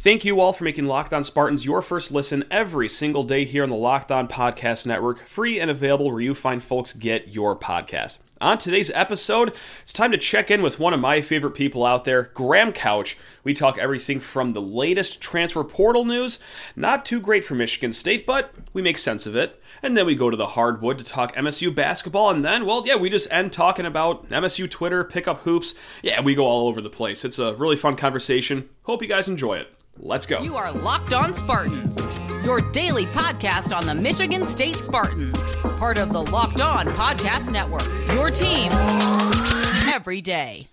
Thank you all for making Locked On Spartans your first listen every single day here on the Locked On Podcast Network, free and available where you find folks get your podcast. On today's episode, it's time to check in with one of my favorite people out there, Graham Couch. We talk everything from the latest transfer portal news, not too great for Michigan State, but we make sense of it. And then we go to the hardwood to talk MSU basketball, and then, well, yeah, we just end talking about MSU Twitter, pick up hoops. Yeah, we go all over the place. It's a really fun conversation. Hope you guys enjoy it. Let's go. You are Locked On Spartans, your daily podcast on the Michigan State Spartans, part of the Locked On Podcast Network, your team every day.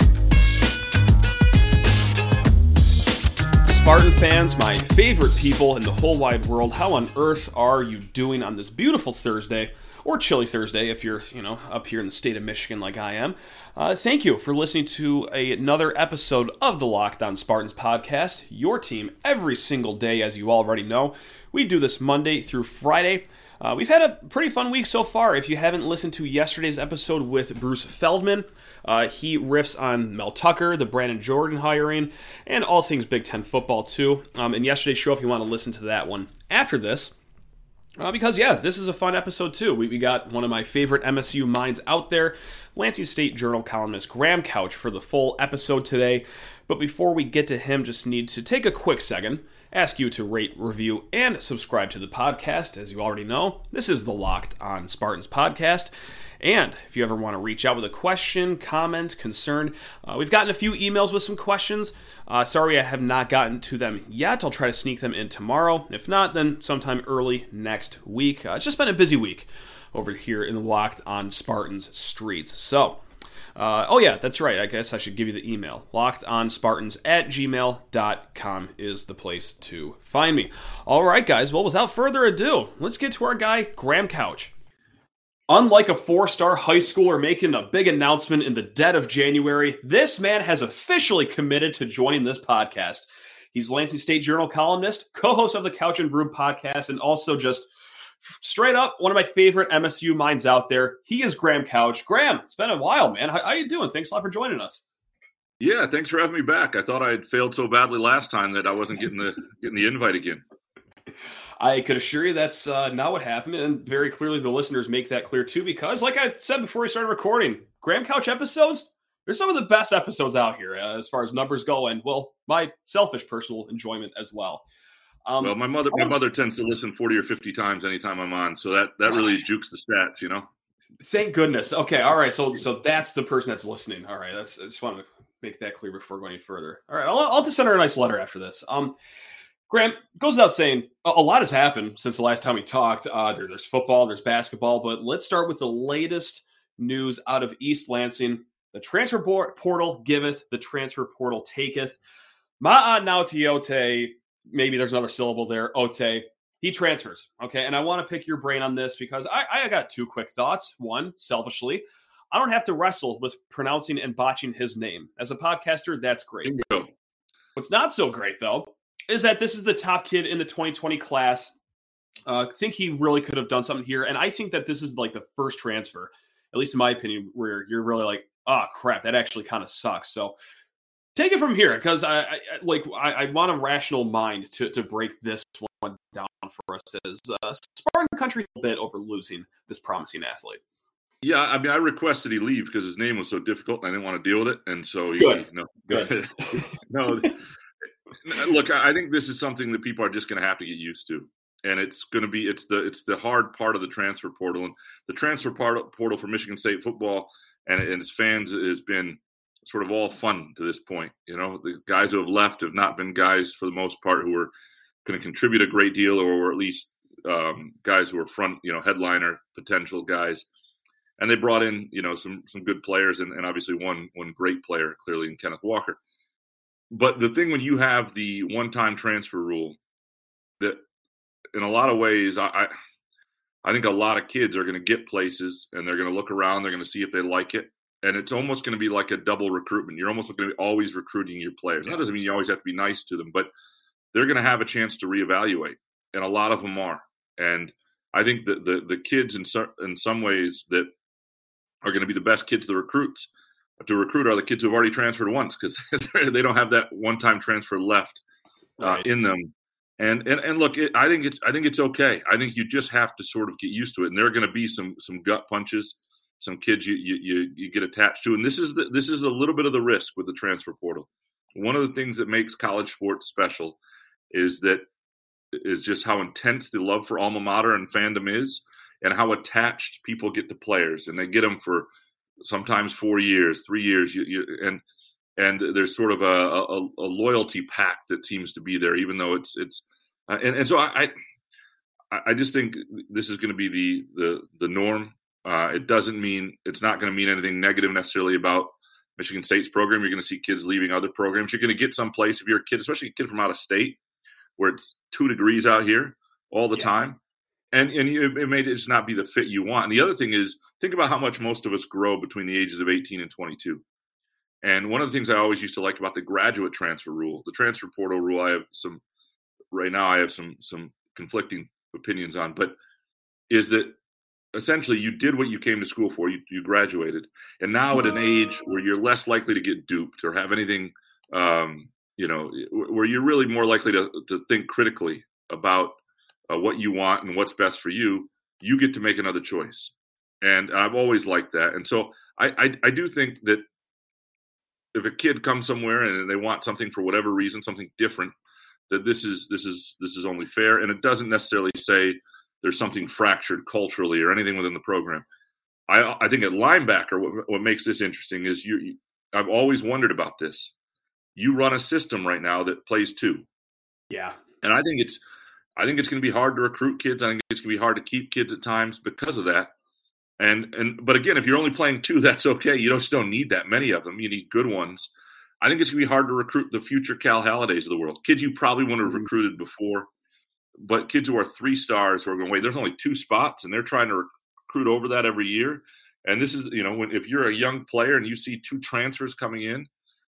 Spartan fans, my favorite people in the whole wide world, how on earth are you doing on this beautiful Thursday? Or chilly Thursday if you're, up here in the state of Michigan like I am. Thank you for listening to another episode of the Locked On Spartans podcast, your team every single day, as you already know. We do this Monday through Friday. We've had a pretty fun week so far. If you haven't listened to yesterday's episode with Bruce Feldman, he riffs on Mel Tucker, the Brandon Jordan hiring, and all things Big Ten football, too. And yesterday's show, if you want to listen to that one after this, because, yeah, this is a fun episode, too. We got one of my favorite MSU minds out there, Lansing State Journal columnist Graham Couch, for the full episode today. But before we get to him, just need to take a quick second, ask you to rate, review, and subscribe to the podcast. As you already know, this is the Locked On Spartans podcast. And if you ever want to reach out with a question, comment, concern, we've gotten a few emails with some questions. Sorry I have not gotten to them yet. I'll try to sneak them in tomorrow. If not, then sometime early next week. It's just been a busy week over here in the Locked On Spartans streets. So, oh yeah, that's right. I guess I should give you the email. LockedOnSpartans@gmail.com is the place to find me. All right, guys. Well, without further ado, let's get to our guy, Graham Couch. Unlike a four-star high schooler making a big announcement in the dead of January, this man has officially committed to joining this podcast. He's Lansing State Journal columnist, co-host of the Couch and Brew podcast, and also just straight up one of my favorite MSU minds out there. He is Graham Couch. Graham, it's been a while, man. How are you doing? Thanks a lot for joining us. Yeah, thanks for having me back. I thought I had failed so badly last time that I wasn't getting the invite again. I could assure you that's not what happened, and very clearly the listeners make that clear too, because like I said before we started recording, Graham Couch episodes, they're some of the best episodes out here as far as numbers go, and, well, my selfish personal enjoyment as well. Well, my mother tends to listen 40 or 50 times anytime I'm on, so that really jukes the stats, Thank goodness. Okay, all right, so that's the person that's listening. All right, I just want to make that clear before going any further. All right, I'll just send her a nice letter after this. Graham, goes without saying, a lot has happened since the last time we talked. There's football, there's basketball, but let's start with the latest news out of East Lansing. The transfer portal giveth, the transfer portal taketh. Mady Naoteote, maybe there's another syllable there, Ote, he transfers, okay? And I want to pick your brain on this because I got two quick thoughts. One, selfishly, I don't have to wrestle with pronouncing and botching his name. As a podcaster, that's great. Bingo. What's not so great, though, is that this is the top kid in the 2020 class. I think he really could have done something here. And I think that this is like the first transfer, at least in my opinion, where you're really like, oh, crap, that actually kind of sucks. So take it from here, because I want a rational mind to break this one down for us as Spartan country a bit over losing this promising athlete. Yeah, I mean, I requested he leave because his name was so difficult and I didn't want to deal with it. And so, Good. No. Look, I think this is something that people are just going to have to get used to, and it's the hard part of the transfer portal, and the transfer portal for Michigan State football and its fans has been sort of all fun to this point. The guys who have left have not been guys for the most part who are going to contribute a great deal, or at least guys who are front, headliner potential guys, and they brought in some good players and obviously one great player clearly in Kenneth Walker. But the thing when you have the one-time transfer rule, that in a lot of ways, I think a lot of kids are going to get places and they're going to look around, they're going to see if they like it. And it's almost going to be like a double recruitment. You're almost going to be always recruiting your players. That doesn't mean you always have to be nice to them, but they're going to have a chance to reevaluate. And a lot of them are. And I think that the kids in some ways that are going to be the best kids to recruit are the kids who have already transferred once, because they don't have that one-time transfer left in them. And look, I think it's okay. I think you just have to sort of get used to it. And there are going to be some gut punches, some kids you get attached to. And this is a little bit of the risk with the transfer portal. One of the things that makes college sports special is just how intense the love for alma mater and fandom is, and how attached people get to players, and they get them for sometimes 4 years, 3 years, and there's sort of a loyalty pact that seems to be there, even though so I just think this is going to be the norm. It doesn't mean it's not going to mean anything negative necessarily about Michigan State's program. You're going to see kids leaving other programs. You're going to get someplace if you're a kid, especially a kid from out of state, where it's 2 degrees out here all the time. And it may just not be the fit you want. And the other thing is, think about how much most of us grow between the ages of 18 and 22. And one of the things I always used to like about the graduate transfer rule, the transfer portal rule, I have some conflicting opinions on, but is that essentially you did what you came to school for, you graduated. And now at an age where you're less likely to get duped or have anything, where you're really more likely to think critically about what you want and what's best for you, you get to make another choice. And I've always liked that. And so I do think that if a kid comes somewhere and they want something for whatever reason, something different, that this is only fair. And it doesn't necessarily say there's something fractured culturally or anything within the program. I think at linebacker, what makes this interesting is I've always wondered about this. You run a system right now that plays two. Yeah. And I think it's going to be hard to recruit kids. I think it's going to be hard to keep kids at times because of that. But again, if you're only playing two, that's okay. You just don't need that many of them. You need good ones. I think it's going to be hard to recruit the future Cal Haladays of the world. Kids you probably wouldn't have recruited before, but kids who are 3 stars who are going, wait, there's only 2 spots, and they're trying to recruit over that every year. And this is, if you're a young player and you see 2 transfers coming in,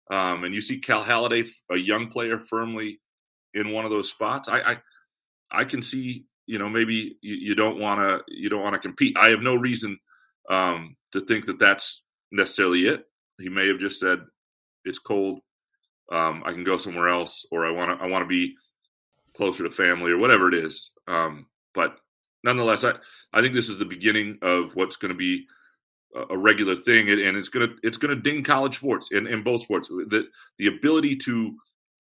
and you see Cal Haladay, a young player, firmly in one of those spots, I can see, maybe you don't want to compete. I have no reason to think that that's necessarily it. He may have just said, it's cold, I can go somewhere else, or I want to be closer to family, or whatever it is. But nonetheless, I think this is the beginning of what's going to be a regular thing, and it's going to ding college sports in both sports. The ability to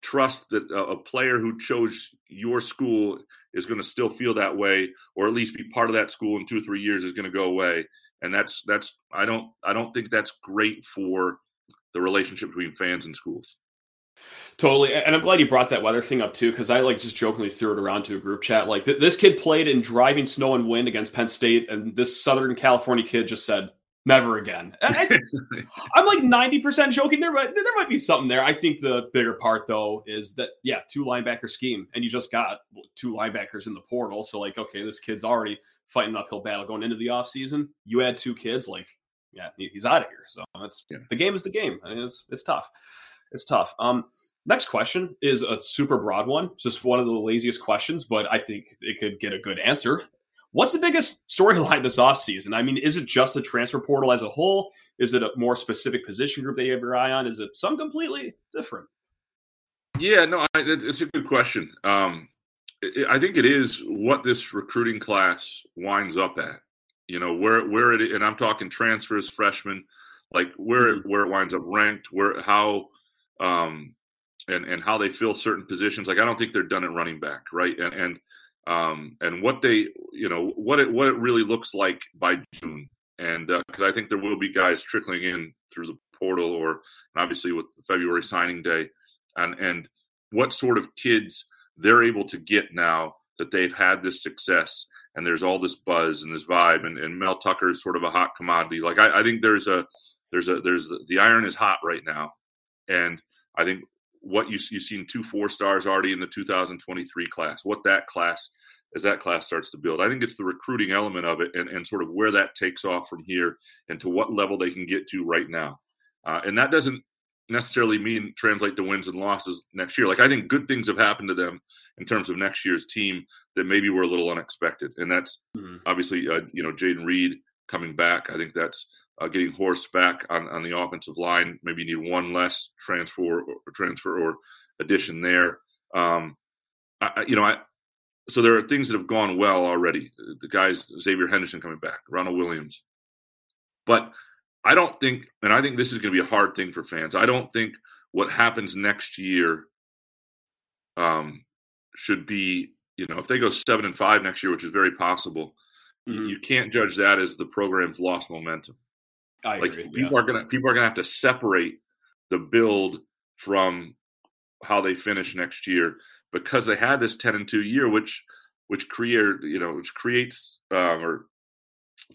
trust that a player who chose your school is going to still feel that way, or at least be part of that school in 2 or 3 years, is going to go away. And that's I don't think that's great for the relationship between fans and schools. Totally. And I'm glad you brought that weather thing up too, because I just jokingly threw it around to a group chat. Like, this kid played in driving snow and wind against Penn State, and this Southern California kid just said, never again. I'm 90% joking there, but there might be something there. I think the bigger part, though, is that, 2 linebacker scheme, and you just got 2 linebackers in the portal. So, okay, this kid's already fighting an uphill battle going into the offseason. You add 2 kids, he's out of here. So The game is the game. I mean, it's tough. It's tough. Next question is a super broad one. It's just one of the laziest questions, but I think it could get a good answer. What's the biggest storyline this offseason? I mean, is it just the transfer portal as a whole? Is it a more specific position group that you have your eye on? Is it some completely different? Yeah, no, it's a good question. I think it is what this recruiting class winds up at. Where it, and I'm talking transfers, freshmen, where it winds up ranked, how they fill certain positions. I don't think they're done at running back, right? And what they, what it really looks like by June. And because I think there will be guys trickling in through the portal, or obviously with February signing day, and what sort of kids they're able to get now that they've had this success, and there's all this buzz and this vibe, and Mel Tucker is sort of a hot commodity. I think the iron is hot right now. And I think what you've seen 2 4-stars already in the 2023 class, what that class, as that class starts to build. I think it's the recruiting element of it, and sort of where that takes off from here, and to what level they can get to right now. And that doesn't necessarily mean translate to wins and losses next year. I think good things have happened to them in terms of next year's team that maybe were a little unexpected. And that's obviously, Jaden Reed coming back. I think that's getting Horse back on the offensive line. Maybe you need 1 less transfer or addition there. So there are things that have gone well already. The guys, Xavier Henderson coming back, Ronald Williams. But I don't think, and I think this is going to be a hard thing for fans, I don't think what happens next year should be, if they go 7-5 next year, which is very possible, you can't judge that as the program's lost momentum. I agree. People are gonna have to separate the build from how they finish next year, because they had this 10-2 year, which creates or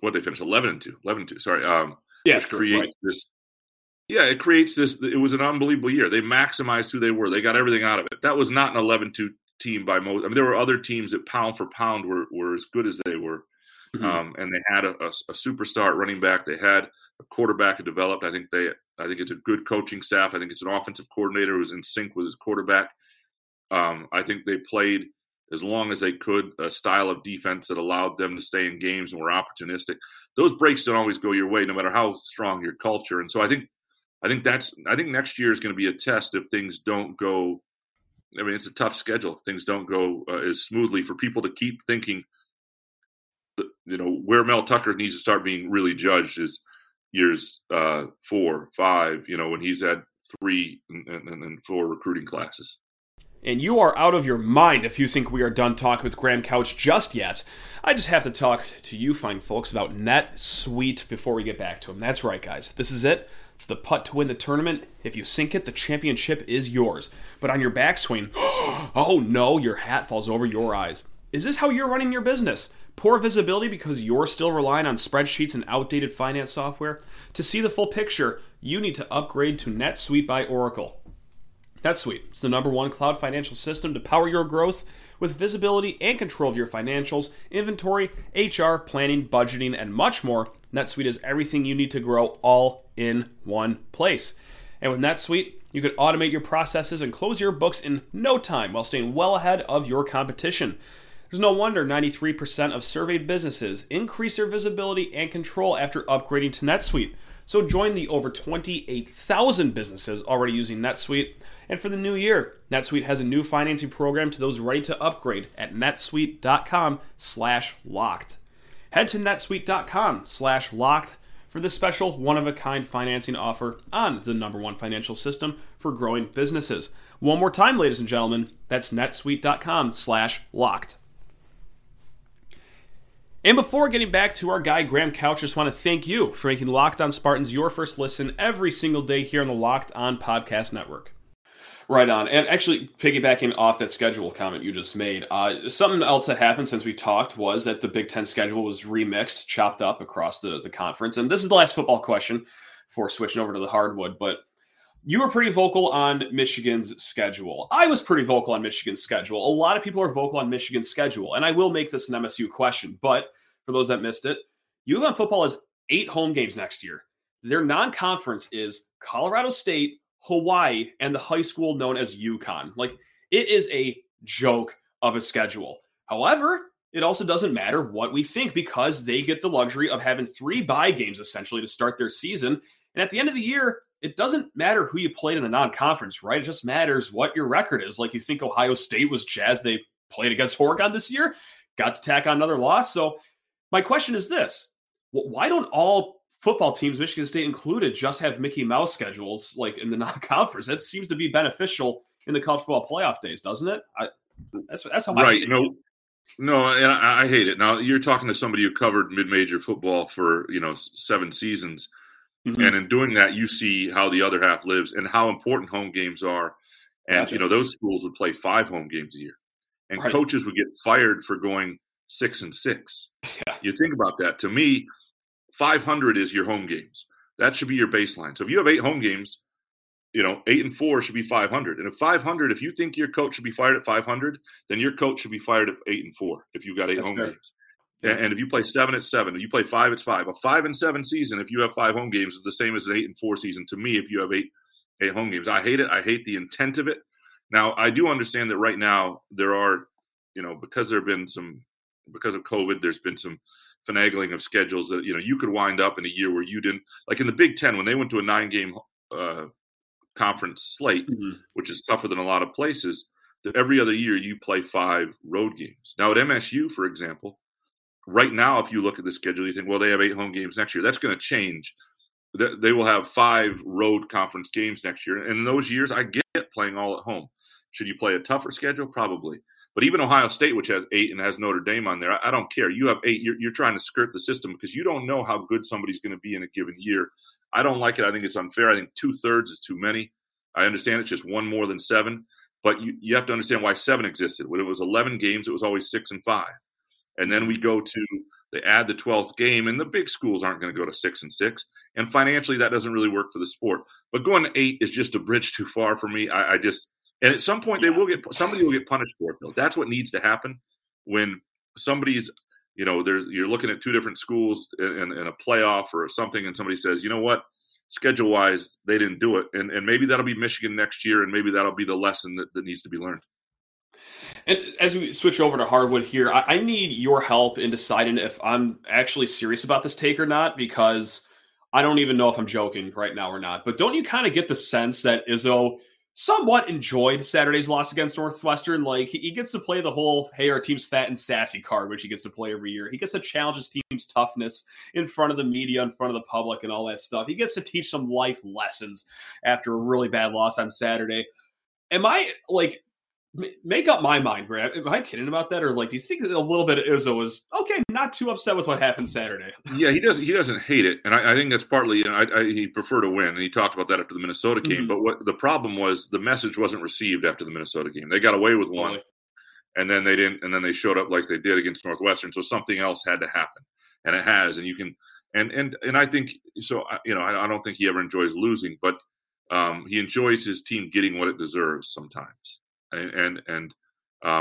what they finished 11-2. Sorry, this. Yeah, it creates this. It was an unbelievable year. They maximized who they were. They got everything out of it. That was not an 11-2 team by most. I mean, there were other teams that pound for pound were as good as they were. Mm-hmm. And they had a superstar running back. They had a quarterback who developed. I think it's a good coaching staff. I think it's an offensive coordinator who's in sync with his quarterback. I think they played as long as they could a style of defense that allowed them to stay in games and were opportunistic. Those breaks don't always go your way, no matter how strong your culture. And so I think next year is going to be a test if things don't go. I mean, it's a tough schedule. If things don't go as smoothly, for people to keep thinking, where Mel Tucker needs to start being really judged is years 4, 5, when he's had 3 and 4 recruiting classes. And you are out of your mind if you think we are done talking with Graham Couch just yet. I just have to talk to you fine folks about NetSuite before we get back to him. That's right, guys. This is it. It's the putt to win the tournament. If you sink it, the championship is yours. But on your backswing, oh no, your hat falls over your eyes. Is this how you're running your business? Poor visibility because you're still relying on spreadsheets and outdated finance software? To see the full picture, you need to upgrade to NetSuite by Oracle. NetSuite is the #1 cloud financial system to power your growth with visibility and control of your financials, inventory, HR, planning, budgeting, and much more. NetSuite is everything you need to grow all in one place. And with NetSuite, you can automate your processes and close your books in no time while staying well ahead of your competition. There's no wonder 93% of surveyed businesses increase their visibility and control after upgrading to NetSuite. So join the over 28,000 businesses already using NetSuite. And for the new year, NetSuite has a new financing program to those ready to upgrade at netsuite.com/locked. Head to netsuite.com/locked for this special one-of-a-kind financing offer on the #1 financial system for growing businesses. One more time, ladies and gentlemen, that's netsuite.com/locked. And before getting back to our guy, Graham Couch, just want to thank you for making Locked On Spartans your first listen every single day here on the Locked On Podcast Network. Right on. And actually, piggybacking off that schedule comment you just made, something else that happened since we talked was that the Big Ten schedule was remixed, chopped up across the conference. And this is the last football question before switching over to the hardwood. But you were pretty vocal on Michigan's schedule. I was pretty vocal on Michigan's schedule. A lot of people are vocal on Michigan's schedule, and I will make this an MSU question, but for those that missed it, UConn football has 8 home games next year. Their non-conference is Colorado State, Hawaii, and the high school known as UConn. Like, it is a joke of a schedule. However, it also doesn't matter what we think because they get the luxury of having 3 bye games essentially to start their season, and at the end of the year, it doesn't matter who you played in the non-conference, right? It just matters what your record is. Like, you think Ohio State was jazzed they played against Oregon this year, got to tack on another loss. So my question is this. Why don't all football teams, Michigan State included, just have Mickey Mouse schedules like in the non-conference? That seems to be beneficial in the college football playoff days, doesn't it? That's how I see it. No, and I hate it. Now, you're talking to somebody who covered mid-major football for 7 seasons. Mm-hmm. And in doing that, you see how the other half lives and how important home games are. And, gotcha. Those schools would play 5 home games a year. And right. Coaches would get fired for going 6-6. Yeah. You think about that. To me, 500 is your home games. That should be your baseline. So if you have 8 home games, 8-4 should be 500. And if 500, if you think your coach should be fired at 500, then your coach should be fired at 8-4 if you've got 8 That's home fair. Games. And if you play 7-7, if you play 5-5, a 5-7 season, if you have 5 home games, is the same as an 8-4 season to me if you have eight home games. I hate it. I hate the intent of it. Now, I do understand that right now there are, because of COVID, there's been some finagling of schedules that, you could wind up in a year where you didn't, like in the Big Ten, when they went to a 9-game conference slate, mm-hmm. which is tougher than a lot of places, every other year you play 5 road games. Now at MSU, for example, right now, if you look at the schedule, you think, well, they have 8 home games next year. That's going to change. They will have 5 road conference games next year. And in those years, I get playing all at home. Should you play a tougher schedule? Probably. But even Ohio State, which has 8 and has Notre Dame on there, I don't care. You have 8. You're trying to skirt the system because you don't know how good somebody's going to be in a given year. I don't like it. I think it's unfair. I think 2/3 is too many. I understand it's just 1 more than 7. But you have to understand why 7 existed. When it was 11 games, it was always 6 and 5. And then we go to they add the 12th game, and the big schools aren't going to go to 6 and 6. And financially, that doesn't really work for the sport. But going to 8 is just a bridge too far for me. I just – and at some point, they will get – somebody will get punished for it, though. That's what needs to happen when somebody's – you know, there's you're looking at 2 different schools in a playoff or something, and somebody says, you know what, schedule-wise, they didn't do it. And maybe that'll be Michigan next year, and maybe that'll be the lesson that needs to be learned. And as we switch over to hardwood here, I need your help in deciding if I'm actually serious about this take or not, because I don't even know if I'm joking right now or not. But don't you kind of get the sense that Izzo somewhat enjoyed Saturday's loss against Northwestern? Like, he gets to play the whole, hey, our team's fat and sassy card, which he gets to play every year. He gets to challenge his team's toughness in front of the media, in front of the public, and all that stuff. He gets to teach some life lessons after a really bad loss on Saturday. Am I, like... Make up my mind, Brad. Am I kidding about that, or like, do you think that a little bit of Izzo was okay? Not too upset with what happened Saturday. Yeah, he doesn't hate it, and I think that's partly. You know, he'd prefer to win, and he talked about that after the Minnesota game. Mm-hmm. But what the problem was, the message wasn't received after the Minnesota game. They got away with one, and then they didn't, and then they showed up like they did against Northwestern. So something else had to happen, and it has. And you can, and I think so. You know, I don't think he ever enjoys losing, but he enjoys his team getting what it deserves sometimes. And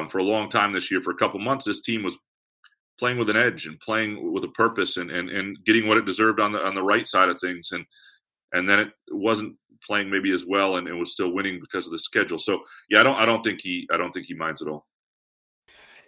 for a long time this year, for a couple months, this team was playing with an edge and playing with a purpose and getting what it deserved on the right side of things. And then it wasn't playing maybe as well, and it was still winning because of the schedule. So yeah, I don't think he minds at all.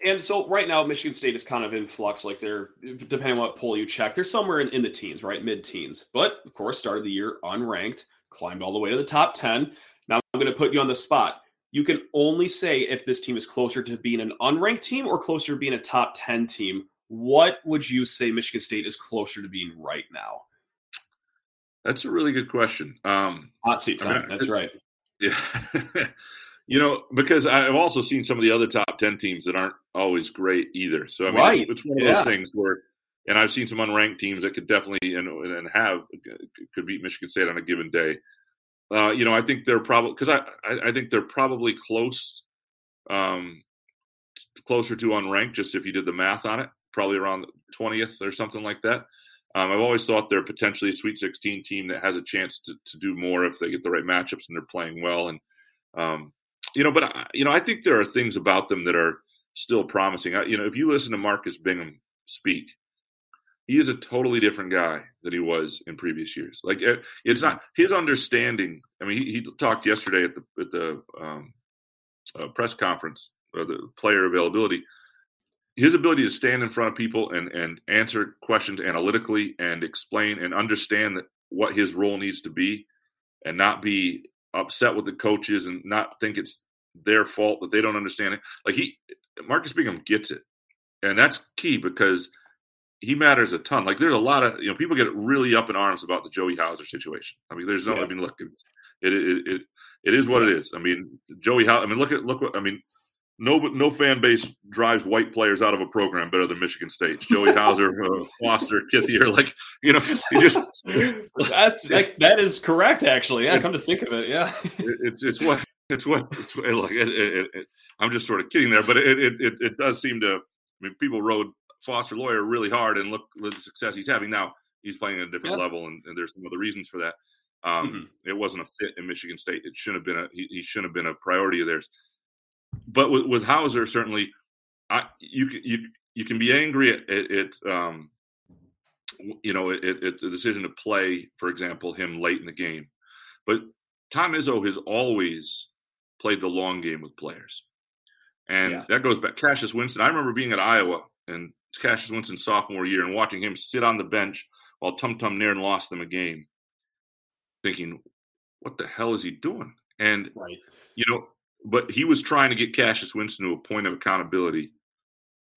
And so right now, Michigan State is kind of in flux. Like they're, depending on what poll you check, they're somewhere in the teens, right? Mid-teens. But of course, started the year unranked, climbed all the way to the top 10. Now I'm going to put you on the spot. You can only say if this team is closer to being an unranked team or closer to being a top 10 team. What would you say Michigan State is closer to being right now? That's a really good question. Hot seat time. I mean, that's right. Yeah. You know, because I've also seen some of the other top 10 teams that aren't always great either. So, I mean, right. It's one of those things where, and I've seen some unranked teams that could definitely could beat Michigan State on a given day. You know, I think they're probably – because I think they're probably close, closer to unranked, just if you did the math on it, probably around the 20th or something like that. I've always thought they're potentially a Sweet 16 team that has a chance to do more if they get the right matchups and they're playing well. And, you know, but, you know, I think there are things about them that are still promising. You know, if you listen to Marcus Bingham speak, he is a totally different guy than he was in previous years. Like it's not his understanding. I mean, he talked yesterday at the press conference, the player availability. His ability to stand in front of people and answer questions analytically and explain and understand that what his role needs to be, and not be upset with the coaches and not think it's their fault that they don't understand it. Like Marcus Bingham gets it, and that's key because. He matters a ton. Like there's a lot of, you know, people get really up in arms about the Joey Hauser situation. I mean, there's no, yeah. I mean, look, it is what it is. I mean, Joey Hauser, I mean, no fan base drives white players out of a program better than Michigan State. Joey Hauser, Foster, Kithier, like, you know, he just. That is correct. Actually. Yeah. Come to think of it. Yeah. I'm just sort of kidding there, but it does seem to, I mean, people rode Foster Loyer really hard and look at the success he's having now. He's playing at a different level, and there's some other reasons for that. It wasn't a fit in Michigan State. It shouldn't have been he shouldn't have been a priority of theirs. But with Hauser, certainly, you can be angry at the decision to play, for example, him late in the game. But Tom Izzo has always played the long game with players, and that goes back. Cassius Winston. I remember being at Iowa. And Cassius Winston's sophomore year and watching him sit on the bench while Tum Tum Nairn lost them a game, thinking, what the hell is he doing? And, you know, But he was trying to get Cassius Winston to a point of accountability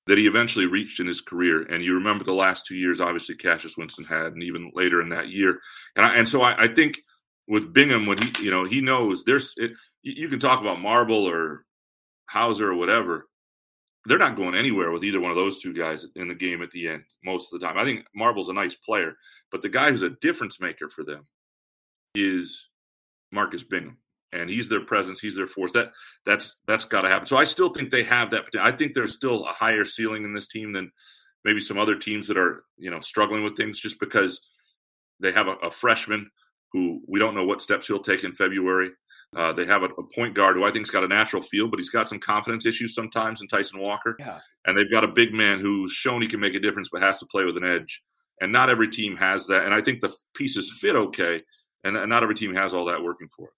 that he eventually reached in his career. And you remember the last 2 years, obviously, Cassius Winston had, and even later in that year. And so I think with Bingham, when he knows you can talk about Marble or Hauser or whatever. They're not going anywhere with either one of those two guys in the game at the end most of the time. I think Marble's a nice player, but the guy who's a difference maker for them is Marcus Bingham. And he's their presence, he's their force. That's got to happen. So I still think they have that potential. I think there's still a higher ceiling in this team than maybe some other teams that are, struggling with things just because they have a freshman who we don't know what steps he'll take in February. They have a point guard who I think's got a natural feel, but he's got some confidence issues sometimes in Tyson Walker. Yeah. And they've got a big man who's shown he can make a difference but has to play with an edge. And not every team has that. And I think the pieces fit okay, and not every team has all that working for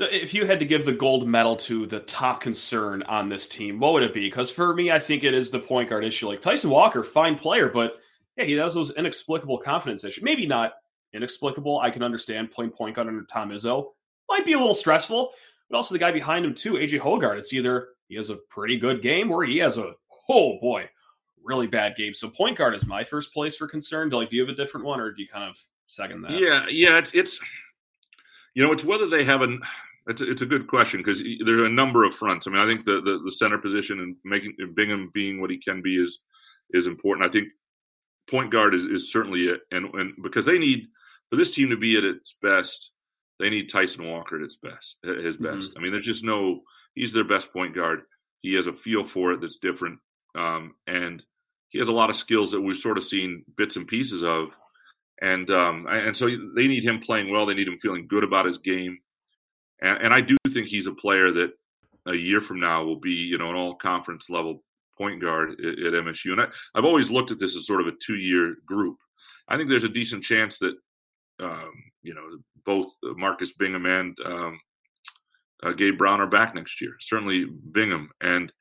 it. If you had to give the gold medal to the top concern on this team, what would it be? Because for me, I think it is the point guard issue. Like Tyson Walker, fine player, but yeah, he has those inexplicable confidence issues. Maybe not inexplicable. I can understand playing point guard under Tom Izzo. Might be a little stressful, but also the guy behind him too, AJ Hogart. It's either he has a pretty good game or he has really bad game. So point guard is my first place for concern. Do you have a different one, or do you kind of second that? Yeah. It's whether they have it's a good question because there are a number of fronts. I mean, I think the center position and making Bingham being what he can be is important. I think point guard is certainly it, and because they need for this team to be at its best. They need Tyson Walker at his best. Mm-hmm. I mean, there's just he's their best point guard. He has a feel for it that's different. And he has a lot of skills that we've sort of seen bits and pieces of. And so they need him playing well. They need him feeling good about his game. And I do think he's a player that a year from now will be, an all-conference level point guard at MSU. And I've always looked at this as sort of a two-year group. I think there's a decent chance that, both Marcus Bingham and Gabe Brown are back next year. Certainly Bingham, and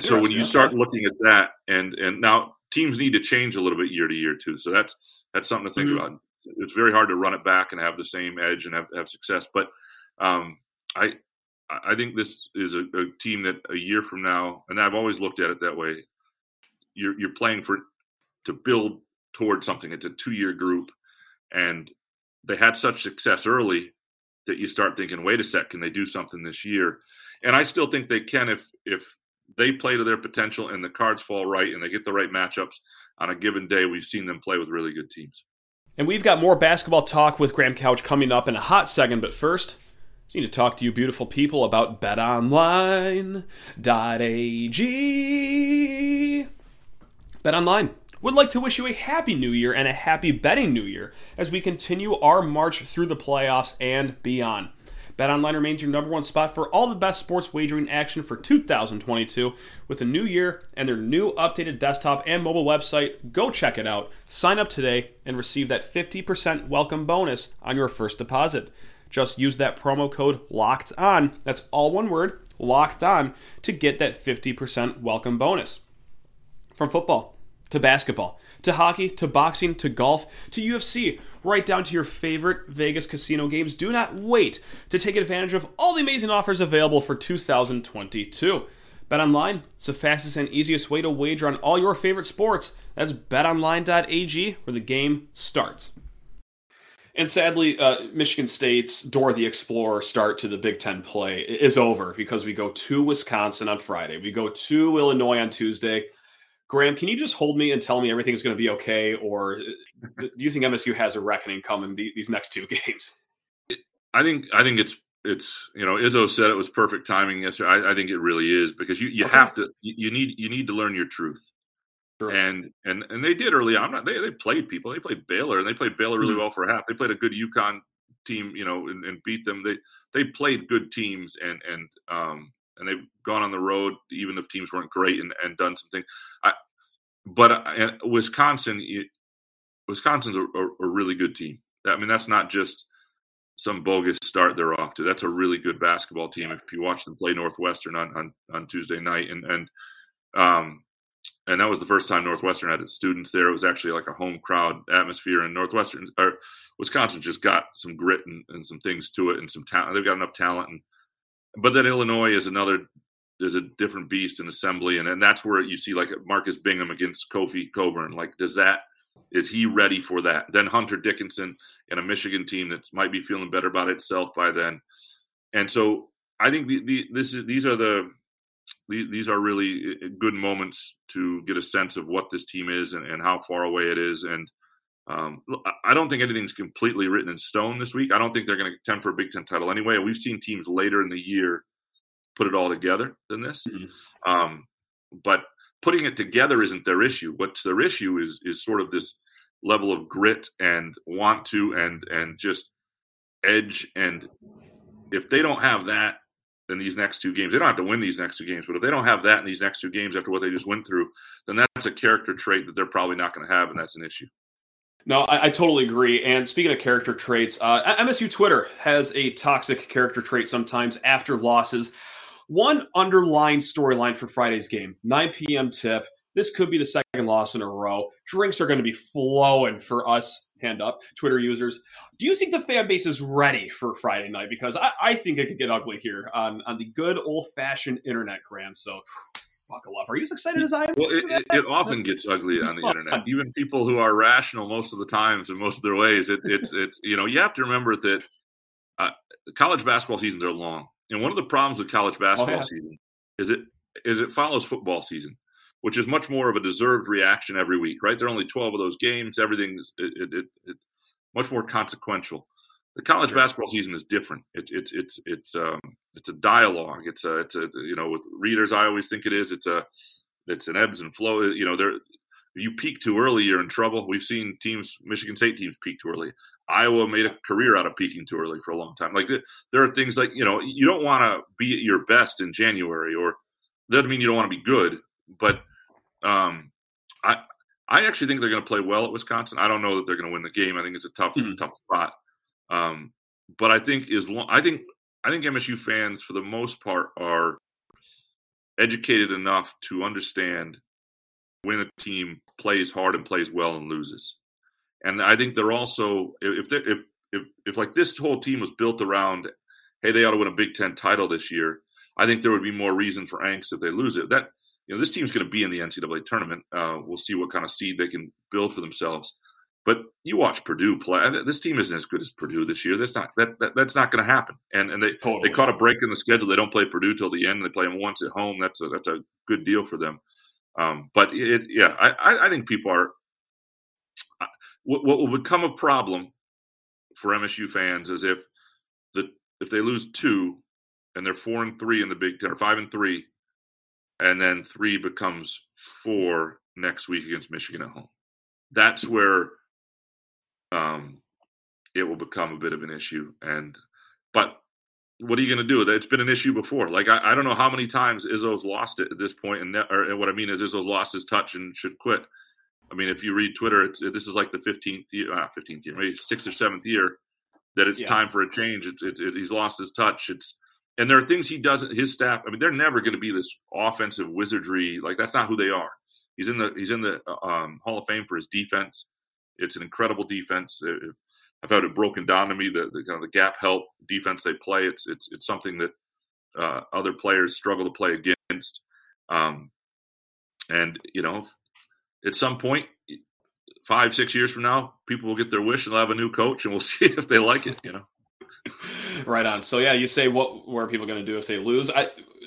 so when you start looking at that, and now teams need to change a little bit year to year too. So that's something to think mm-hmm. about. It's very hard to run it back and have the same edge and have success. But I think this is a team that a year from now, and I've always looked at it that way. You're playing to build toward something. It's a 2 year group, and they had such success early that you start thinking, wait a sec, can they do something this year? And I still think they can if they play to their potential and the cards fall right and they get the right matchups on a given day. We've seen them play with really good teams. And we've got more basketball talk with Graham Couch coming up in a hot second. But first, I just need to talk to you beautiful people about BetOnline.ag. BetOnline would like to wish you a happy new year and a happy betting new year as we continue our march through the playoffs and beyond. BetOnline remains your number one spot for all the best sports wagering action for 2022 with a new year and their new updated desktop and mobile website. Go check it out. Sign up today and receive that 50% welcome bonus on your first deposit. Just use that promo code LOCKEDON, that's all one word, LOCKEDON, to get that 50% welcome bonus. From football to basketball, to hockey, to boxing, to golf, to UFC, right down to your favorite Vegas casino games. Do not wait to take advantage of all the amazing offers available for 2022. BetOnline is the fastest and easiest way to wager on all your favorite sports. That's betonline.ag, where the game starts. And sadly, Michigan State's Dora the Explorer start to the Big Ten play is over because we go to Wisconsin on Friday. We go to Illinois on Tuesday. Graham, can you just hold me and tell me everything's going to be okay, or do you think MSU has a reckoning coming these next two games? I think it's Izzo said it was perfect timing yesterday. I think it really is because you okay. have to you need to learn your truth, sure. and they did early on. They played people. They played Baylor, and they played Baylor really mm-hmm. well for half. They played a good UConn team, and beat them. They played good teams and they've gone on the road, even if teams weren't great, and done some things. Wisconsin's a really good team. I mean, that's not just some bogus start they're off to. That's a really good basketball team. If you watch them play Northwestern on Tuesday night, and that was the first time Northwestern had its students there. It was actually like a home crowd atmosphere, and Wisconsin just got some grit and some things to it, and some talent. They've got enough talent and But then Illinois is another, there's a different beast in assembly. And that's where you see like Marcus Bingham against Kofi Coburn. Like, does that, is he ready for that? Then Hunter Dickinson and a Michigan team that might be feeling better about itself by then. And so I think these are really good moments to get a sense of what this team is and how far away it is. And I don't think anything's completely written in stone this week. I don't think they're going to contend for a Big Ten title anyway. We've seen teams later in the year put it all together than this. Mm-hmm. But putting it together isn't their issue. What's their issue is sort of this level of grit and want to and just edge. And if they don't have that in these next two games, they don't have to win these next two games, but if they don't have that in these next two games after what they just went through, then that's a character trait that they're probably not going to have, and that's an issue. No, I totally agree. And speaking of character traits, MSU Twitter has a toxic character trait sometimes after losses. One underlying storyline for Friday's game, 9 p.m. tip. This could be the second loss in a row. Drinks are going to be flowing for us, hand up, Twitter users. Do you think the fan base is ready for Friday night? Because I think it could get ugly here on the good old-fashioned internet, Graham. So buckle up. Are you as excited as I am? Well, it often gets ugly on the internet. Even people who are rational most of the times and most of their ways, it's you know, you have to remember that college basketball seasons are long. And one of the problems with college basketball season is it follows football season, which is much more of a deserved reaction every week, right? There are only 12 of those games. Everything's much more consequential. The college basketball season is different. It's a dialogue. It's a you know, with readers, I always think it is. It's an ebbs and flow. You know, there, you peak too early, you're in trouble. We've seen teams, Michigan State teams, peak too early. Iowa made a career out of peaking too early for a long time. Like there are things like, you know, you don't want to be at your best in January, or doesn't mean you don't want to be good, but I actually think they're going to play well at Wisconsin. I don't know that they're going to win the game. I think it's a tough spot. But I think I think MSU fans for the most part are educated enough to understand when a team plays hard and plays well and loses. And I think they're also, if like this whole team was built around, hey, they ought to win a Big Ten title this year, I think there would be more reason for angst if they lose it. That, you know, this team's going to be in the NCAA tournament. We'll see what kind of seed they can build for themselves. But you watch Purdue play. This team isn't as good as Purdue this year. That's not going to happen. And they totally. They caught a break in the schedule. They don't play Purdue till the end. They play them once at home. That's a good deal for them. I think people are. What will become a problem for MSU fans is if they lose two and they're 4-3 in the Big Ten, or 5-3, and then 3 becomes 4 next week against Michigan at home. That's where it will become a bit of an issue. But what are you going to do with it? It's been an issue before. Like I don't know how many times Izzo's lost it at this point, and what I mean is Izzo's lost his touch and should quit. I mean, if you read Twitter, this is like the 15th year, maybe 6th or 7th year that it's time for a change. He's lost his touch. And there are things he doesn't. His staff, I mean, they're never going to be this offensive wizardry. Like that's not who they are. He's in the Hall of Fame for his defense. It's an incredible defense. I've had it broken down to me the kind of the gap help defense they play. It's something that other players struggle to play against. And you know. At some point, 5-6 years from now, people will get their wish and they'll have a new coach, and we'll see if they like it, you know. Right on. So, yeah, you say what are people going to do if they lose?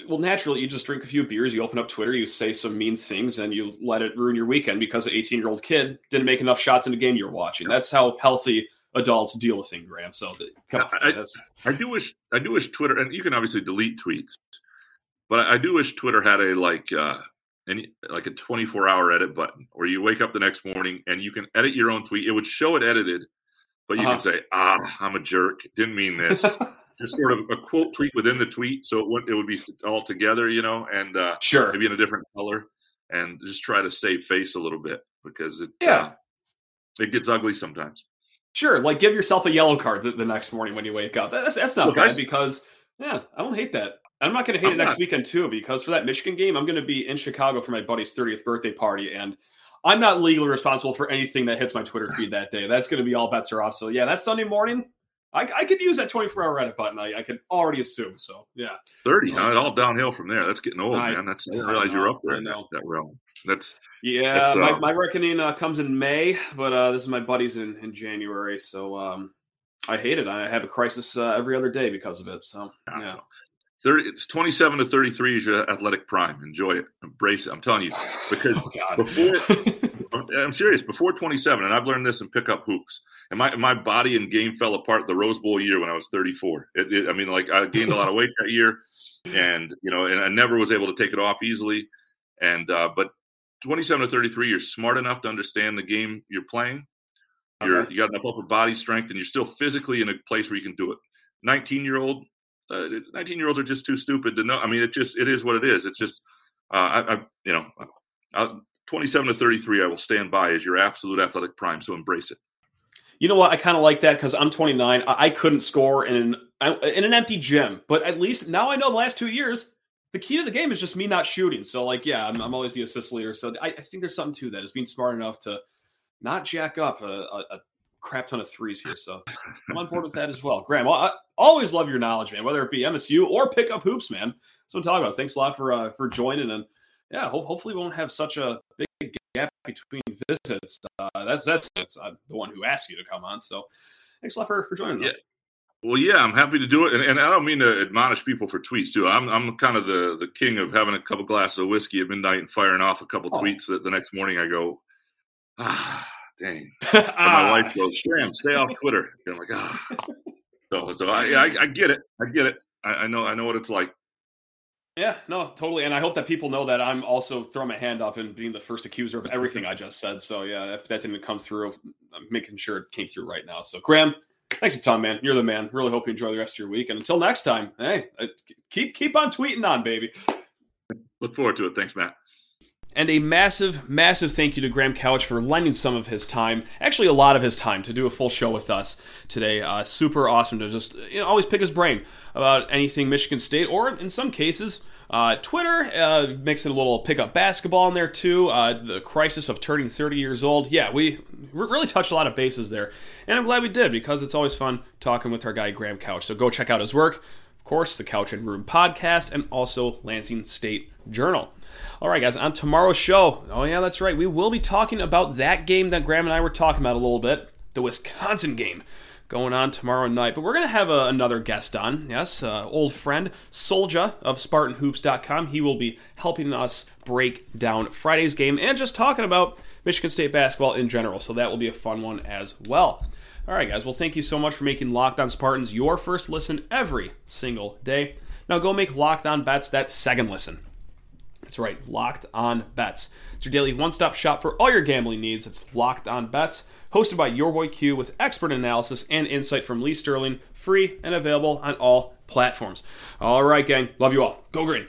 Well, naturally, you just drink a few beers, you open up Twitter, you say some mean things, and you let it ruin your weekend because an 18-year-old kid didn't make enough shots in the game you're watching. That's how healthy adults deal with things, Graham. So, I do wish Twitter – and you can obviously delete tweets, but I do wish Twitter had a, like and like a 24-hour edit button where you wake up the next morning and you can edit your own tweet. It would show it edited, but you can say, I'm a jerk. Didn't mean this. Just sort of a quote tweet within the tweet. So it would be all together, you know, and maybe in a different color, and just try to save face a little bit because it gets ugly sometimes. Sure. Like give yourself a yellow card the next morning when you wake up. That's not bad because, I don't hate that. I'm not going to hate it next weekend, too, because for that Michigan game, I'm going to be in Chicago for my buddy's 30th birthday party, and I'm not legally responsible for anything that hits my Twitter feed that day. That's going to be all bets are off. So, yeah, that Sunday morning, I could use that 24-hour Reddit button. I can already assume. So, yeah. 30, all downhill from there. That's getting old, man. That's, I didn't realize you were up there in that realm. That's my reckoning comes in May, but this is my buddy's in January. So I hate it. I have a crisis every other day because of it. So, yeah. 30, it's 27 to 33 is your athletic prime. Enjoy it. Embrace it. I'm telling you. Because I'm serious. Before 27, and I've learned this in pickup hoops, and my body and game fell apart the Rose Bowl year when I was 34. I gained a lot of weight that year, and I never was able to take it off easily. And but 27 to 33, you're smart enough to understand the game you're playing. You got enough upper body strength, and you're still physically in a place where you can do it. 19-year-olds are just too stupid to know. I mean, it is what it is. It's just 27 to 33, I will stand by as your absolute athletic prime. So embrace it. You know what? I kind of like that because I'm 29. I couldn't score in an empty gym, but at least now I know the last 2 years, the key to the game is just me not shooting. So I'm always the assist leader. So I think there's something to that, is being smart enough to not jack up a crap ton of threes here. So I'm on board with that as well. Graham, I always love your knowledge, man, whether it be MSU or pickup hoops, man. That's what I'm talking about. Thanks a lot for joining. And yeah, hopefully we won't have such a big gap between visits. That's the one who asked you to come on. So thanks a lot for joining. Yeah. Well, yeah, I'm happy to do it. And I don't mean to admonish people for tweets, too. I'm kind of the king of having a couple glasses of whiskey at midnight and firing off a couple tweets that the next morning I go, dang. And my wife goes, Graham, stay off Twitter. And I'm like, So I get it. I get it. I know what it's like. Yeah, no, totally. And I hope that people know that I'm also throwing my hand up and being the first accuser of everything I just said. So, yeah, if that didn't come through, I'm making sure it came through right now. So, Graham, thanks a ton, man. You're the man. Really hope you enjoy the rest of your week. And until next time, hey, keep on tweeting on, baby. Look forward to it. Thanks, Matt. And a massive, massive thank you to Graham Couch for lending some of his time, actually a lot of his time, to do a full show with us today. Super awesome to just always pick his brain about anything Michigan State, or in some cases, Twitter makes it a little pickup basketball in there too. The crisis of turning 30 years old. Yeah, we really touched a lot of bases there. And I'm glad we did, because it's always fun talking with our guy Graham Couch. So go check out his work. Of course, the Couch and Room podcast, and also Lansing State Journal. All right, guys, on tomorrow's show, oh yeah, that's right, we will be talking about that game that Graham and I were talking about a little bit, the Wisconsin game going on tomorrow night. But we're going to have another guest on, yes, old friend Solja of SpartanHoops.com. He will be helping us break down Friday's game and just talking about Michigan State basketball in general, so that will be a fun one as well. All right, guys, well, thank you so much for making Locked On Spartans your first listen every single day. Now go make Locked On Bets that second listen. That's right, Locked On Bets. It's your daily one-stop shop for all your gambling needs. It's Locked On Bets, hosted by your boy Q, with expert analysis and insight from Lee Sterling, free and available on all platforms. All right, gang, love you all. Go green.